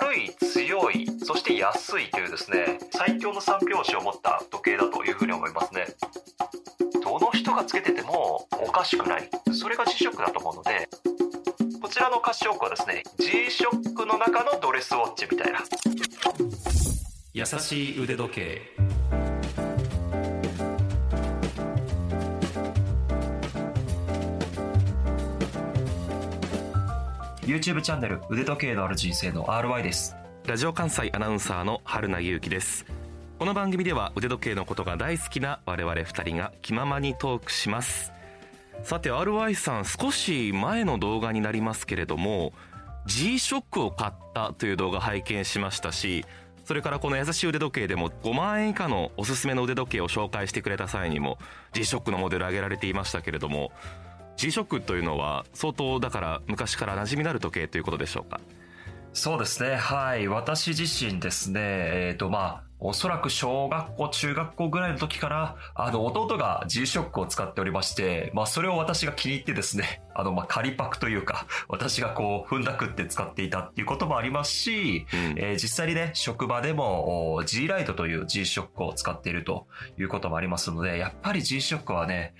軽い、強い、そして安いというですね、最強の三拍子を持った時計だというふうに思いますね。どの人がつけててもおかしくない、それが G-SHOCK だと思うので、こちらのカシオクはですね、 G-SHOCK の中のドレスウォッチみたいな優しい腕時計。YouTube チャンネル腕時計のある人生の RY です。ラジオ関西アナウンサーの春名優輝です。この番組では腕時計のことが大好きな我々2人が気ままにトークします。さて RY さん、少し前の動画になりますけれども G-SHOCK を買ったという動画拝見しましたし、それからこの優しい腕時計でも5万円以下のおすすめの腕時計を紹介してくれた際にも G-SHOCK のモデル挙げられていましたけれども、G-SHOCK というのは相当だから昔から馴染みのある時計ということでしょうか。そうですね、はい、私自身ですね、おそらく小学校中学校ぐらいの時から弟が G-SHOCK を使っておりまして、それを私が気に入ってですね、仮パクというか私がこう踏んだくって使っていたっていうこともありますし、実際にね、職場でも G ライトという G-SHOCK を使っているということもありますので、やっぱり G-SHOCK はね、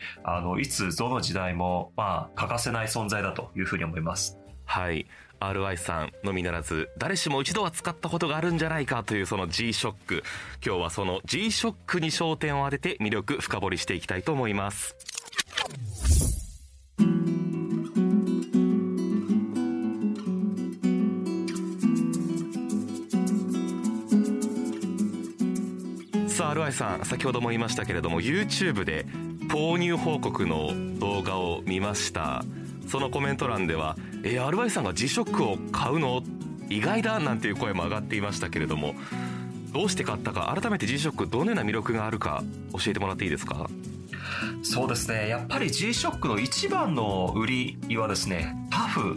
いつどの時代も欠かせない存在だというふうに思います。はい、RY さんのみならず誰しも一度は使ったことがあるんじゃないかというその G-SHOCK、 今日はその G-SHOCK に焦点を当てて魅力深掘りしていきたいと思います。さあ RY さん、先ほども言いましたけれども YouTube で購入報告の動画を見ました。そのコメント欄ではRY さんが G-SHOCK を買うの意外だなんていう声も上がっていましたけれども、どうして買ったか、改めて G-SHOCK どのような魅力があるか教えてもらっていいですか。そうですね、やっぱり G-SHOCK の一番の売りはですね、タフ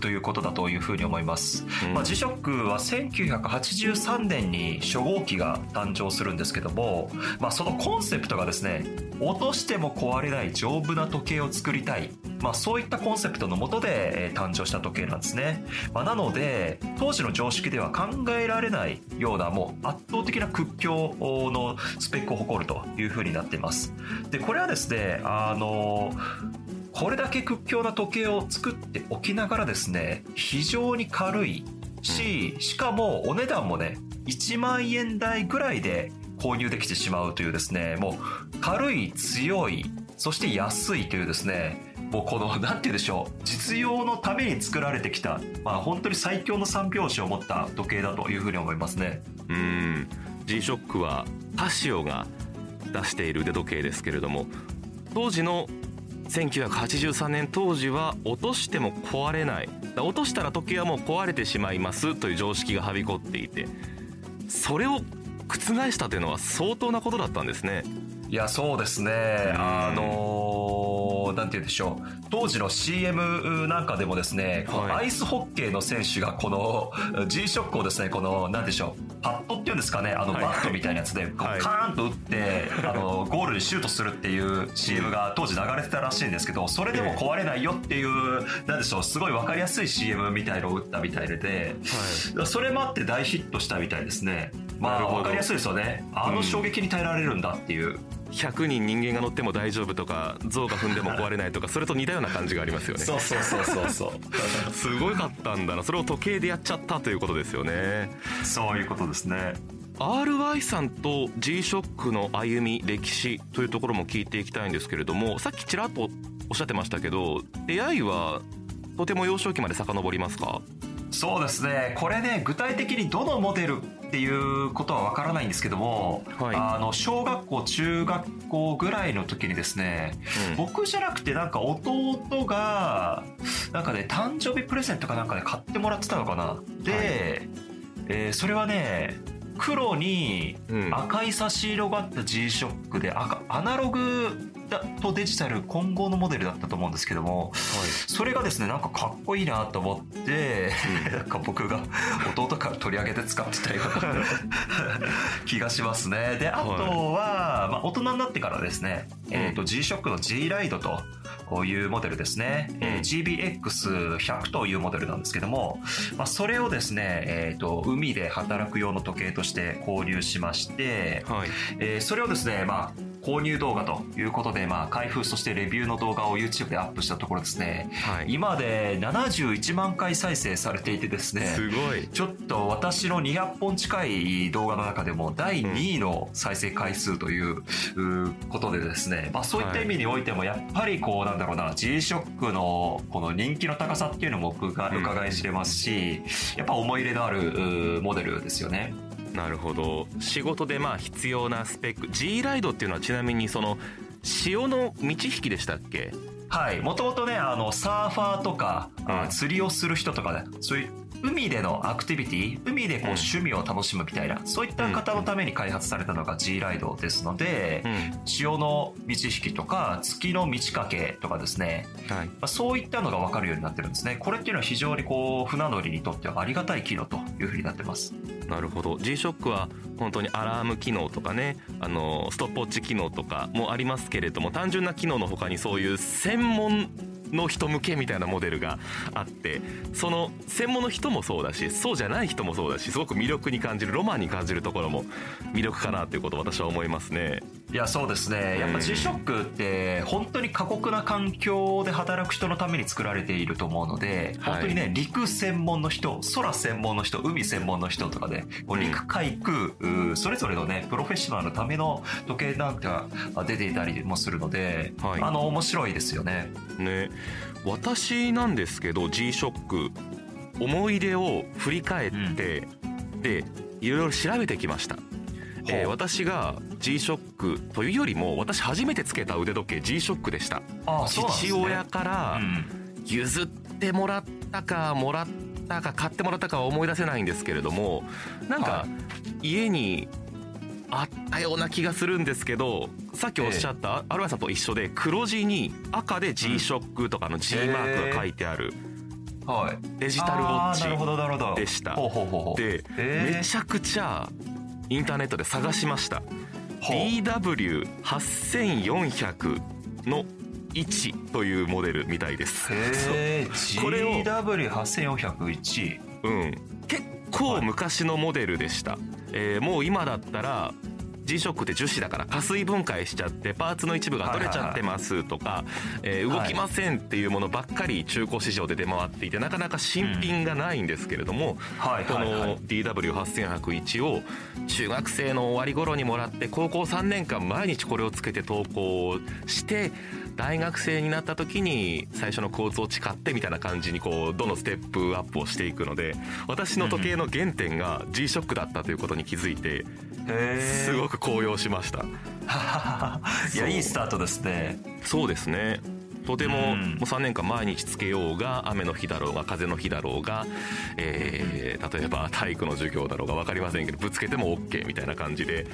ということだというふうに思います。G-SHOCK は1983年に初号機が誕生するんですけども、そのコンセプトがですね、落としても壊れない丈夫な時計を作りたい、そういったコンセプトの下で誕生した時計なんですね。なので当時の常識では考えられないような、もう圧倒的な屈強のスペックを誇るというふうになっています。でこれはですね、これだけ屈強な時計を作っておきながらですね、非常に軽いし、しかもお値段もね、1万円台ぐらいで購入できてしまうというですね、もう軽い、強い、そして安いというですね、もうこのなんて言うでしょう、実用のために作られてきた、本当に最強の三拍子を持った時計だというふうに思いますね。G-SHOCK はカシオが出している腕時計ですけれども、当時の1983年当時は落としても壊れない、落としたら時計はもう壊れてしまいますという常識がはびこっていて、それを覆したというのは相当なことだったんですね。いや、そうですね、なんて言うんでしょう、当時の CM なんかでもですね、アイスホッケーの選手がこの G-SHOCK をですね、このなんでしょう、パッドっていうんですかね、バットみたいなやつでカーンと打ってゴールにシュートするっていう CM が当時流れてたらしいんですけど、それでも壊れないよっていう、なんでしょう、すごい分かりやすい CM みたいのを打ったみたいで、それもあって大ヒットしたみたいですね。分かりやすいですよね、衝撃に耐えられるんだっていう、100人人間が乗っても大丈夫とか、象が踏んでも壊れないとか、それと似たような感じがありますよね。そうそうそうそうそうすごかったんだな。それを時計でやっちゃったということですよね。そういうことですね。 RY さんと G-SHOCK の歩み、歴史というところも聞いていきたいんですけれども、さっきちらっとおっしゃってましたけど、出会いはとても幼少期まで遡りますか。そうですね、これね、具体的にどのモデルっていうことは分からないんですけども、小学校中学校ぐらいの時にですね、僕じゃなくてなんか弟がなんかね、誕生日プレゼントかなんかで買ってもらってたのかな。で、それはね、黒に赤い差し色があった G-SHOCK で、アナログとデジタル混合のモデルだったと思うんですけども、それがですね、なんかかっこいいなと思って、なんか僕が弟から取り上げて使ってたような気がしますね。であとは、大人になってからですね、G-SHOCK の G ライドというモデルですね、GBX100 というモデルなんですけども、それをですね、海で働く用の時計として購入しまして、それをですね、購入動画ということで、開封そしてレビューの動画を YouTube でアップしたところですね、今で71万回再生されていてですね、すごい。ちょっと私の200本近い動画の中でも第2位の再生回数ということでですね、そういった意味においてもやっぱりこうなんだろうな、 G-SHOCK のこの人気の高さっていうのも伺い知れますし、やっぱ思い入れのあるモデルですよね。なるほど。仕事で必要なスペック G ライドっていうのはちなみにその潮の満ち引きでしたっけ？はい、もともとね、サーファーとか、釣りをする人とかね、そういう海でのアクティビティ、海でこう趣味を楽しむみたいな、そういった方のために開発されたのが G ライドですので、潮の満ち引きとか月の満ち欠けとかですね、そういったのが分かるようになってるんですね。これっていうのは非常にこう船乗りにとってはありがたい機能というふうになってます。なるほど。 G-SHOCK は本当にアラーム機能とかね、ストップウォッチ機能とかもありますけれども、単純な機能の他にそういう専門の人向けみたいなモデルがあって、その専門の人もそうだし、そうじゃない人もそうだし、すごく魅力に感じる、ロマンに感じるところも魅力かなということを私は思いますね。いや、そうですね。やっぱ G-SHOCK って本当に過酷な環境で働く人のために作られていると思うので、本当にね、陸専門の人、空専門の人、海専門の人とかで、陸海空それぞれのねプロフェッショナルのための時計なんかが出ていたりもするので、面白いですよね。私なんですけど G-SHOCK 思い出を振り返って、でいろいろ調べてきました。私が G-SHOCK というよりも、私初めてつけた腕時計 G-SHOCK でした。父親から譲ってもらったかもらったか買ってもらったかは思い出せないんですけれども、なんか家にあったような気がするんですけど、さっきおっしゃったアルバイさんと一緒で、黒地に赤で G-SHOCK とかの G マークが書いてあるデジタルウォッチでした。でめちゃくちゃインターネットで探しました。DW8400 の1というモデルみたいです。これを DW8401、結構昔のモデルでした。もう今だったら G-SHOCK って樹脂だから加水分解しちゃってパーツの一部が取れちゃってますとか、動きませんっていうものばっかり中古市場で出回っていて、なかなか新品がないんですけれども、この DW8101 を中学生の終わり頃にもらって、高校3年間毎日これをつけて投稿して、大学生になった時に最初の交通を誓ってみたいな感じにこうどのステップアップをしていくので、私の時計の原点が G-SHOCK だったということに気づいて、すごく高揚しました。いや、いいスタートですね。そうですね。とても3年間毎日つけようが、雨の日だろうが風の日だろうが、例えば体育の授業だろうが分かりませんけど、ぶつけても OK みたいな感じで、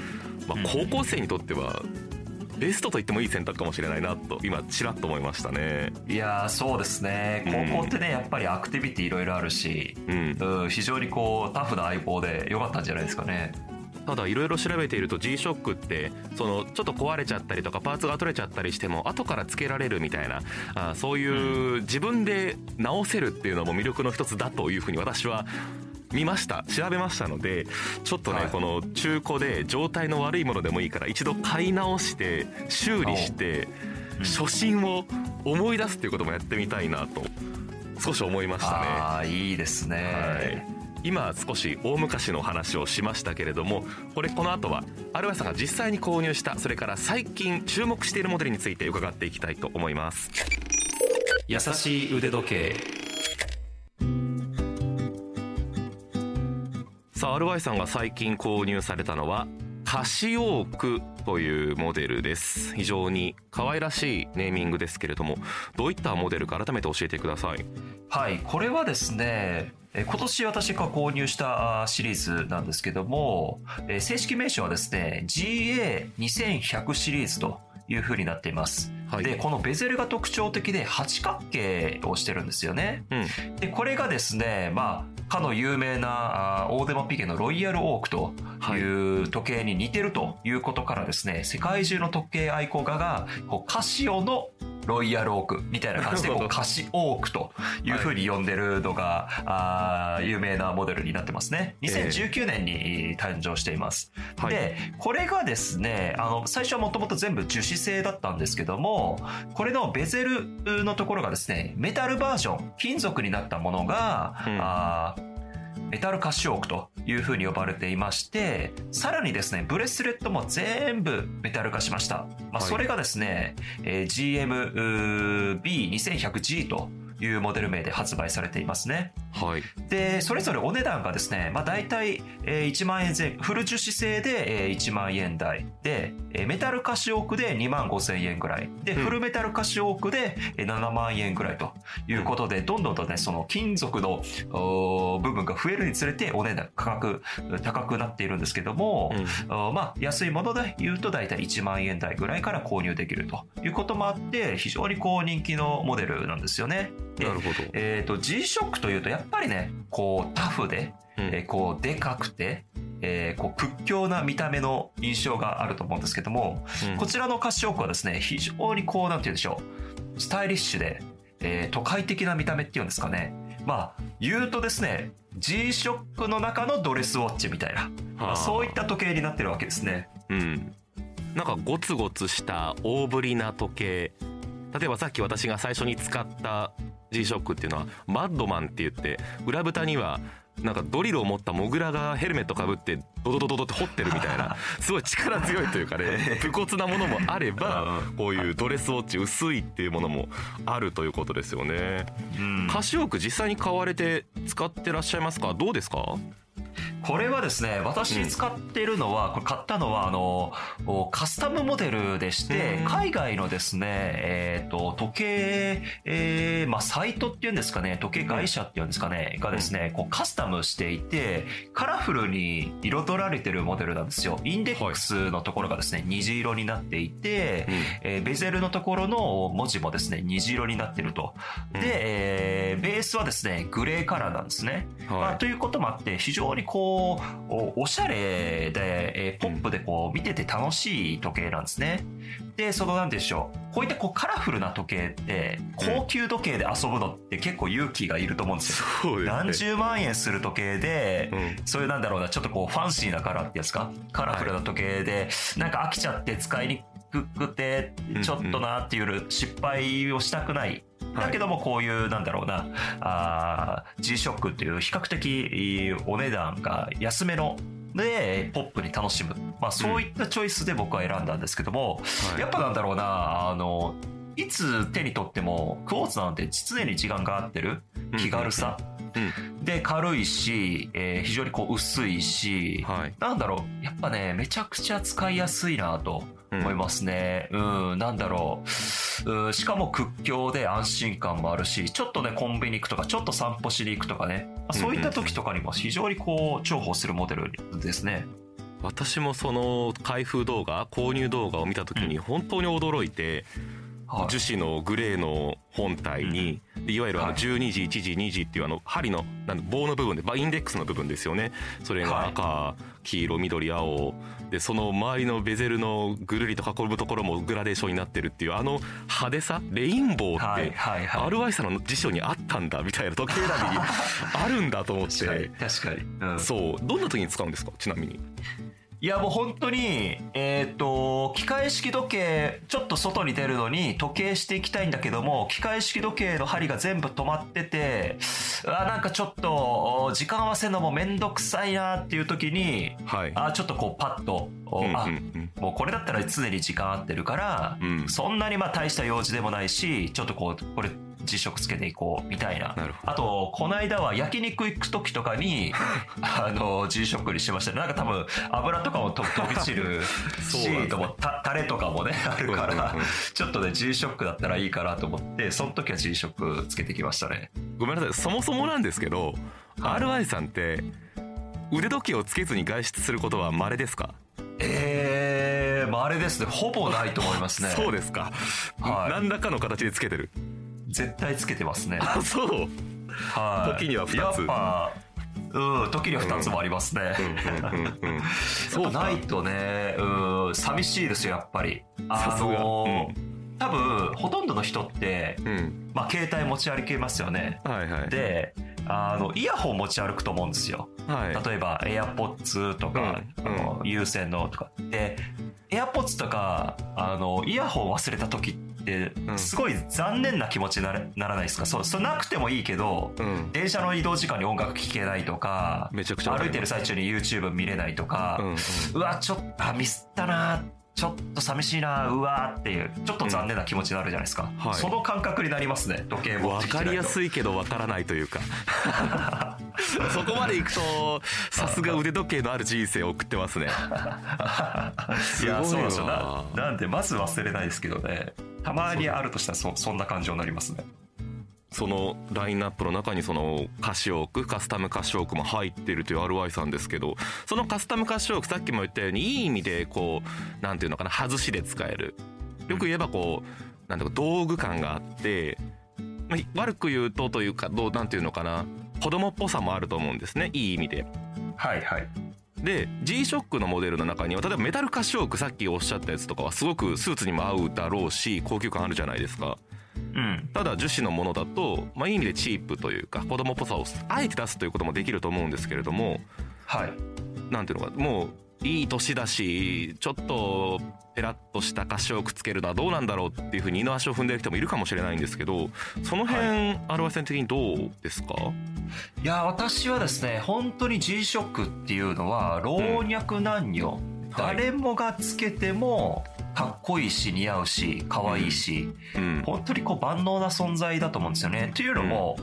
高校生にとってはベストと言ってもいい選択かもしれないなと今ちらっと思いましたね。いや、そうですね。高校ってね、やっぱりアクティビティいろいろあるし、非常にこうタフな相棒で良かったんじゃないですかね。ただいろいろ調べていると G-SHOCK ってそのちょっと壊れちゃったりとかパーツが取れちゃったりしても後からつけられるみたいな、そういう自分で直せるっていうのも魅力の一つだというふうに私は見ました。調べましたので、ちょっとね、この中古で状態の悪いものでもいいから一度買い直して修理して初心を思い出すっていうこともやってみたいなと少し思いましたね。いいですね。今少し大昔の話をしましたけれども、この後はアルバイさんが実際に購入した、それから最近注目しているモデルについて伺っていきたいと思います。優しい腕時計。さあ、アルバイさんが最近購入されたのはカシオークというモデルです。非常に可愛らしいネーミングですけれども、どういったモデルか改めて教えてください。これはですね、今年私が購入したシリーズなんですけども、正式名称はですね GA2100 シリーズというふうになっています。でこのベゼルが特徴的で八角形をしてるんですよね。でこれがですね、かの有名なオーデマピゲのロイヤルオークという時計に似てるということからですね、世界中の時計愛好家がカシオのロイヤルオークみたいな感じでこうカシオークというふうに呼んでるのが、はい、有名なモデルになってますね。2019年に誕生しています、でこれがですね最初はもともと全部樹脂製だったんですけども、これのベゼルのところがですねメタルバージョン、金属になったものが、メタルカシオークというふうに呼ばれていまして、さらにですねブレスレットも全部メタル化しました、それがですね、GMB2100G というモデル名で発売されていますね、でそれぞれお値段がですね、大体1万円前フル樹脂製で1万円台で、メタルカシオークで2万5千円ぐらいで、フルメタルカシオークで7万円ぐらいということで、どんどんとねその金属の部分が増えるにつれてお値段価格高くなっているんですけども、安いもので言うと大体1万円台ぐらいから購入できるということもあって、非常にこう人気のモデルなんですよね。なるほど。G-SHOCK というとやっぱりねこうタフで、こうでかくて、こう屈強な見た目の印象があると思うんですけども、こちらのカシオークはですね非常にこうなんて言うんでしょう、スタイリッシュで、都会的な見た目っていうんですかね。言うとですね G-SHOCK の中のドレスウォッチみたいな、そういった時計になってるわけですね、なんかゴツゴツした大ぶりな時計、例えばさっき私が最初に使った G-SHOCK っていうのはマッドマンって言って、裏蓋にはなんかドリルを持ったモグラがヘルメットかぶってドドドドドって掘ってるみたいな、すごい力強いというかね武骨なものもあれば、こういうドレスウォッチ薄いっていうものもあるということですよね。カシオーク実際に買われて使ってらっしゃいますか？どうですか？これはですね、私使ってるのは、これ買ったのはカスタムモデルでして、海外のですね、時計、サイトっていうんですかね、時計会社っていうんですかね、がですね、こうカスタムしていて、カラフルに彩られてるモデルなんですよ。インデックスのところがですね、虹色になっていて、ベゼルのところの文字もですね、虹色になってると。で、ベースはですね、グレーカラーなんですね。ということもあって、非常にこうおしゃれでポップでこう見てて楽しい時計なんですね。でそのなんでしょう、こういったこうカラフルな時計って高級時計で遊ぶのって結構勇気がいると思うんですよ。何十万円する時計で、そういうなんだろうなちょっとこうファンシーなカラーってやつか、カラフルな時計でなんか飽きちゃって使いにくくてちょっとなっていう失敗をしたくない。だけどもこういうなんだろうな、G-SHOCK という比較的お値段が安めのでポップに楽しむ、そういったチョイスで僕は選んだんですけども、やっぱなんだろうな、いつ手に取ってもクォーツなんて常に時間が合ってる気軽さ、で軽いし、非常にこう薄いし、なんだろうやっぱねめちゃくちゃ使いやすいなと思いますね。なんだろう、しかも屈強で安心感もあるし、ちょっとねコンビニ行くとかちょっと散歩しに行くとかね、そういった時とかにも非常にこう重宝するモデルですね。私もその開封動画購入動画を見た時に本当に驚いて、樹脂のグレーの本体に、いわゆる12時1時2時っていう針の棒の部分でインデックスの部分ですよね、それが赤、黄色緑青で、その周りのベゼルのぐるりと囲むところもグラデーションになってるっていう、あの派手さ、レインボーって RY さんの辞書にあったんだみたいな、時計選びにあるんだと思って。確かに、そう。どんな時に使うんですか、ちなみに？いやもう本当に機械式時計、ちょっと外に出るのに時計していきたいんだけども、機械式時計の針が全部止まってて、なんかちょっと時間合わせるのもめんどくさいなっていう時に、ちょっとこうパッともうこれだったら常に時間合ってるから、そんなに大した用事でもないし、ちょっとこれG-SHOCKつけていこうみたいな。あとこの間は焼肉行く時とかにG-SHOCKにしましたね。なんか多分油とかも飛び散るし、タレとかもねあるから、ちょっとね G-SHOCK だったらいいかなと思って、その時は G-SHOCK つけてきましたね。ごめんなさい、そもそもなんですけど、RY さんって腕時計をつけずに外出することは稀ですか？稀ですね。ほぼないと思いますね。そうですか。何らかの形でつけてる？絶対つけてますね。そう。時には2つ。やっぱ、時には2つもありますね。そうないとね、寂しいですよやっぱり。多分ほとんどの人って、うん、まあ、携帯持ち歩けますよね、はいはい、でイヤホン持ち歩くと思うんですよ、はい、例えば AirPods とか、うん、有線のとかで AirPods とかイヤホン忘れた時ってすごい残念な気持ちにならないですか？そうなくてもいいけど、うん、電車の移動時間に音楽聴けないとか、めちゃくちゃ歩いてる最中に YouTube 見れないとか、うんうん、うわちょっとミスったな、ちょっと寂しいな、うわっていうちょっと残念な気持ちになるじゃないですか、うん、はい、その感覚になりますね。時計も分かりやすいけど分からないというかそこまでいくとさすが腕時計のある人生を送ってますねいやそうなんですよ。 なんでまず忘れないですけどね、たまにあるとしたら そんな感情になりますね。そのラインナップの中にその歌詞オーク、カスタム歌詞オークも入ってるという RY さんですけど、そのカスタム歌詞オークさっきも言ったようにいい意味でこうなんていうのかな、外しで使える、よく言えばこうなんていうか道具感があって、まあ、悪く言うとというかどうなんていうのかな、子供っぽさもあると思うんですね、いい意味で。はいはい。で G-SHOCK のモデルの中には例えばメタル歌詞オークさっきおっしゃったやつとかはすごくスーツにも合うだろうし高級感あるじゃないですか、うん、ただ樹脂のものだと、まあ、いい意味でチープというか子供っぽさをあえて出すということもできると思うんですけれども、はい、なんていうのか、もういい年だしちょっとペラッとした歌詞をくっつけるのはどうなんだろうっていうふうに二の足を踏んでる人もいるかもしれないんですけど、その辺、はい、RYさん的にどうですか？いや私はですね、本当に G-SHOCK っていうのは老若男女、うん、誰もがつけても、はい、かっこいいし似合うし可愛いし、うんうん、本当にこう万能な存在だと思うんですよね。というのも、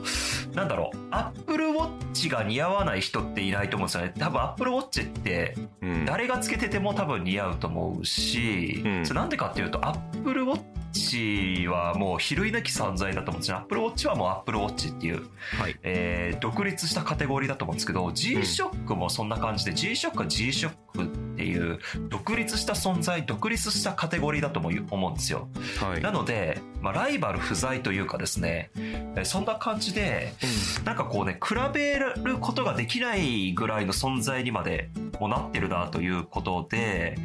うん、なんだろう、Apple Watch が似合わない人っていないと思うんですよね。多分 Apple Watch って誰がつけてても多分似合うと思うし、うん、それなんでかっていうと Apple Watch はもう比類なき存在だと思うんですよね。Apple Watch はもう Apple Watch っていう、はい、独立したカテゴリーだと思うんですけど、 G-SHOCK もそんな感じで、 G-SHOCK は G-SHOCKっていう独立した存在、独立したカテゴリーだとも思うんですよ、はい、なので、まあ、ライバル不在というかですね、そんな感じで、うん、なんかこうね、比べることができないぐらいの存在にまでもなってるなということで、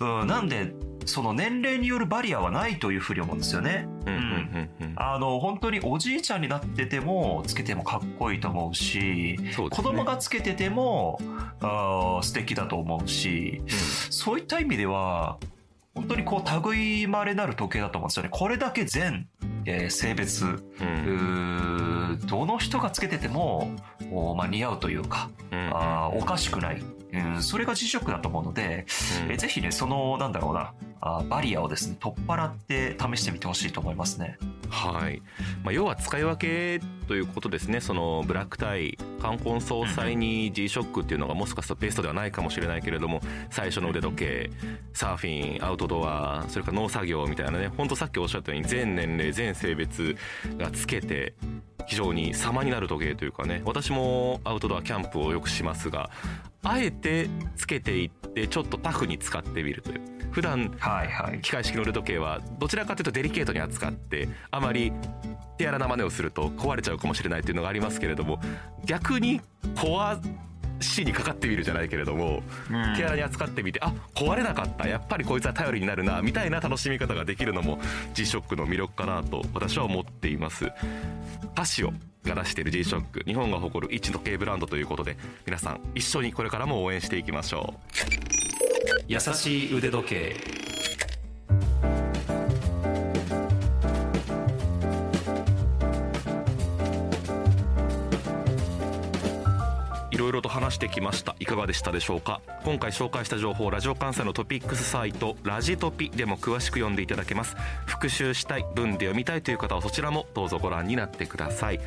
うんうん、なんでその年齢によるバリアはないというふうに思うんですよね、うんうんうん、本当におじいちゃんになっててもつけてもかっこいいと思うし、そうですね、子供がつけてても素敵だと思うし、うん、そういった意味では本当にこう類いまれなる時計だと思うんですよね。これだけ全、性別、うん、どの人がつけてても、まあ、似合うというか、うん、おかしくない、うん、それがG-SHOCKだと思うので、うん、ぜひね、そのなんだろうな、バリアをですね取っ払って試してみてほしいと思いますね。はい、まあ、要は使い分けということですね。そのブラックタイ、冠婚葬祭に G-SHOCK っていうのがもしかしたらベストではないかもしれないけれども、最初の腕時計、サーフィン、アウトドア、それから農作業みたいなね、本当さっきおっしゃったように全年齢全性別がつけて非常に様になる時計というかね、私もアウトドアキャンプをよくしますが、あえてつけていってちょっとタフに使ってみるという、普段機械式の腕時計はどちらかというとデリケートに扱って、あまり手荒な真似をすると壊れちゃうかもしれないというのがありますけれども、逆に壊しにかかってみるじゃないけれども、手荒に扱ってみて、あ、壊れなかった、やっぱりこいつは頼りになるなみたいな楽しみ方ができるのも G-SHOCK の魅力かなと私は思っています。カシオが出している G-SHOCK、 日本が誇る一時計ブランドということで、皆さん一緒にこれからも応援していきましょう。優しい腕時計。いろいろと話してきました。いかがでしたでしょうか？今回紹介した情報、ラジオ関西のトピックスサイトラジトピでも詳しく読んでいただけます。復習したい、文で読みたいという方はそちらもどうぞご覧になってください。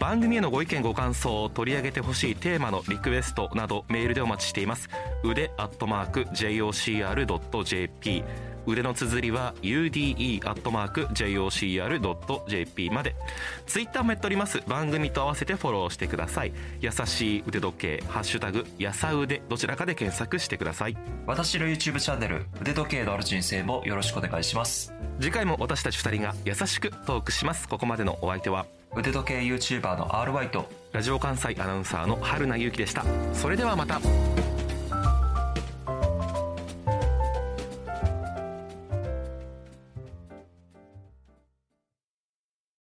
番組へのご意見ご感想、取り上げてほしいテーマのリクエストなどメールでお待ちしています。腕@jocr.jp、 腕の綴りは ude@jocr.jp まで。ツイッターもやっております。番組と合わせてフォローしてください。優しい腕時計、ハッシュタグやさうで、どちらかで検索してください。私の YouTube チャンネル、腕時計のある人生もよろしくお願いします。次回も私たち2人が優しくトークします。ここまでのお相手は腕時計 YouTuber の RY とラジオ関西アナウンサーの春名優輝でした。それではまた。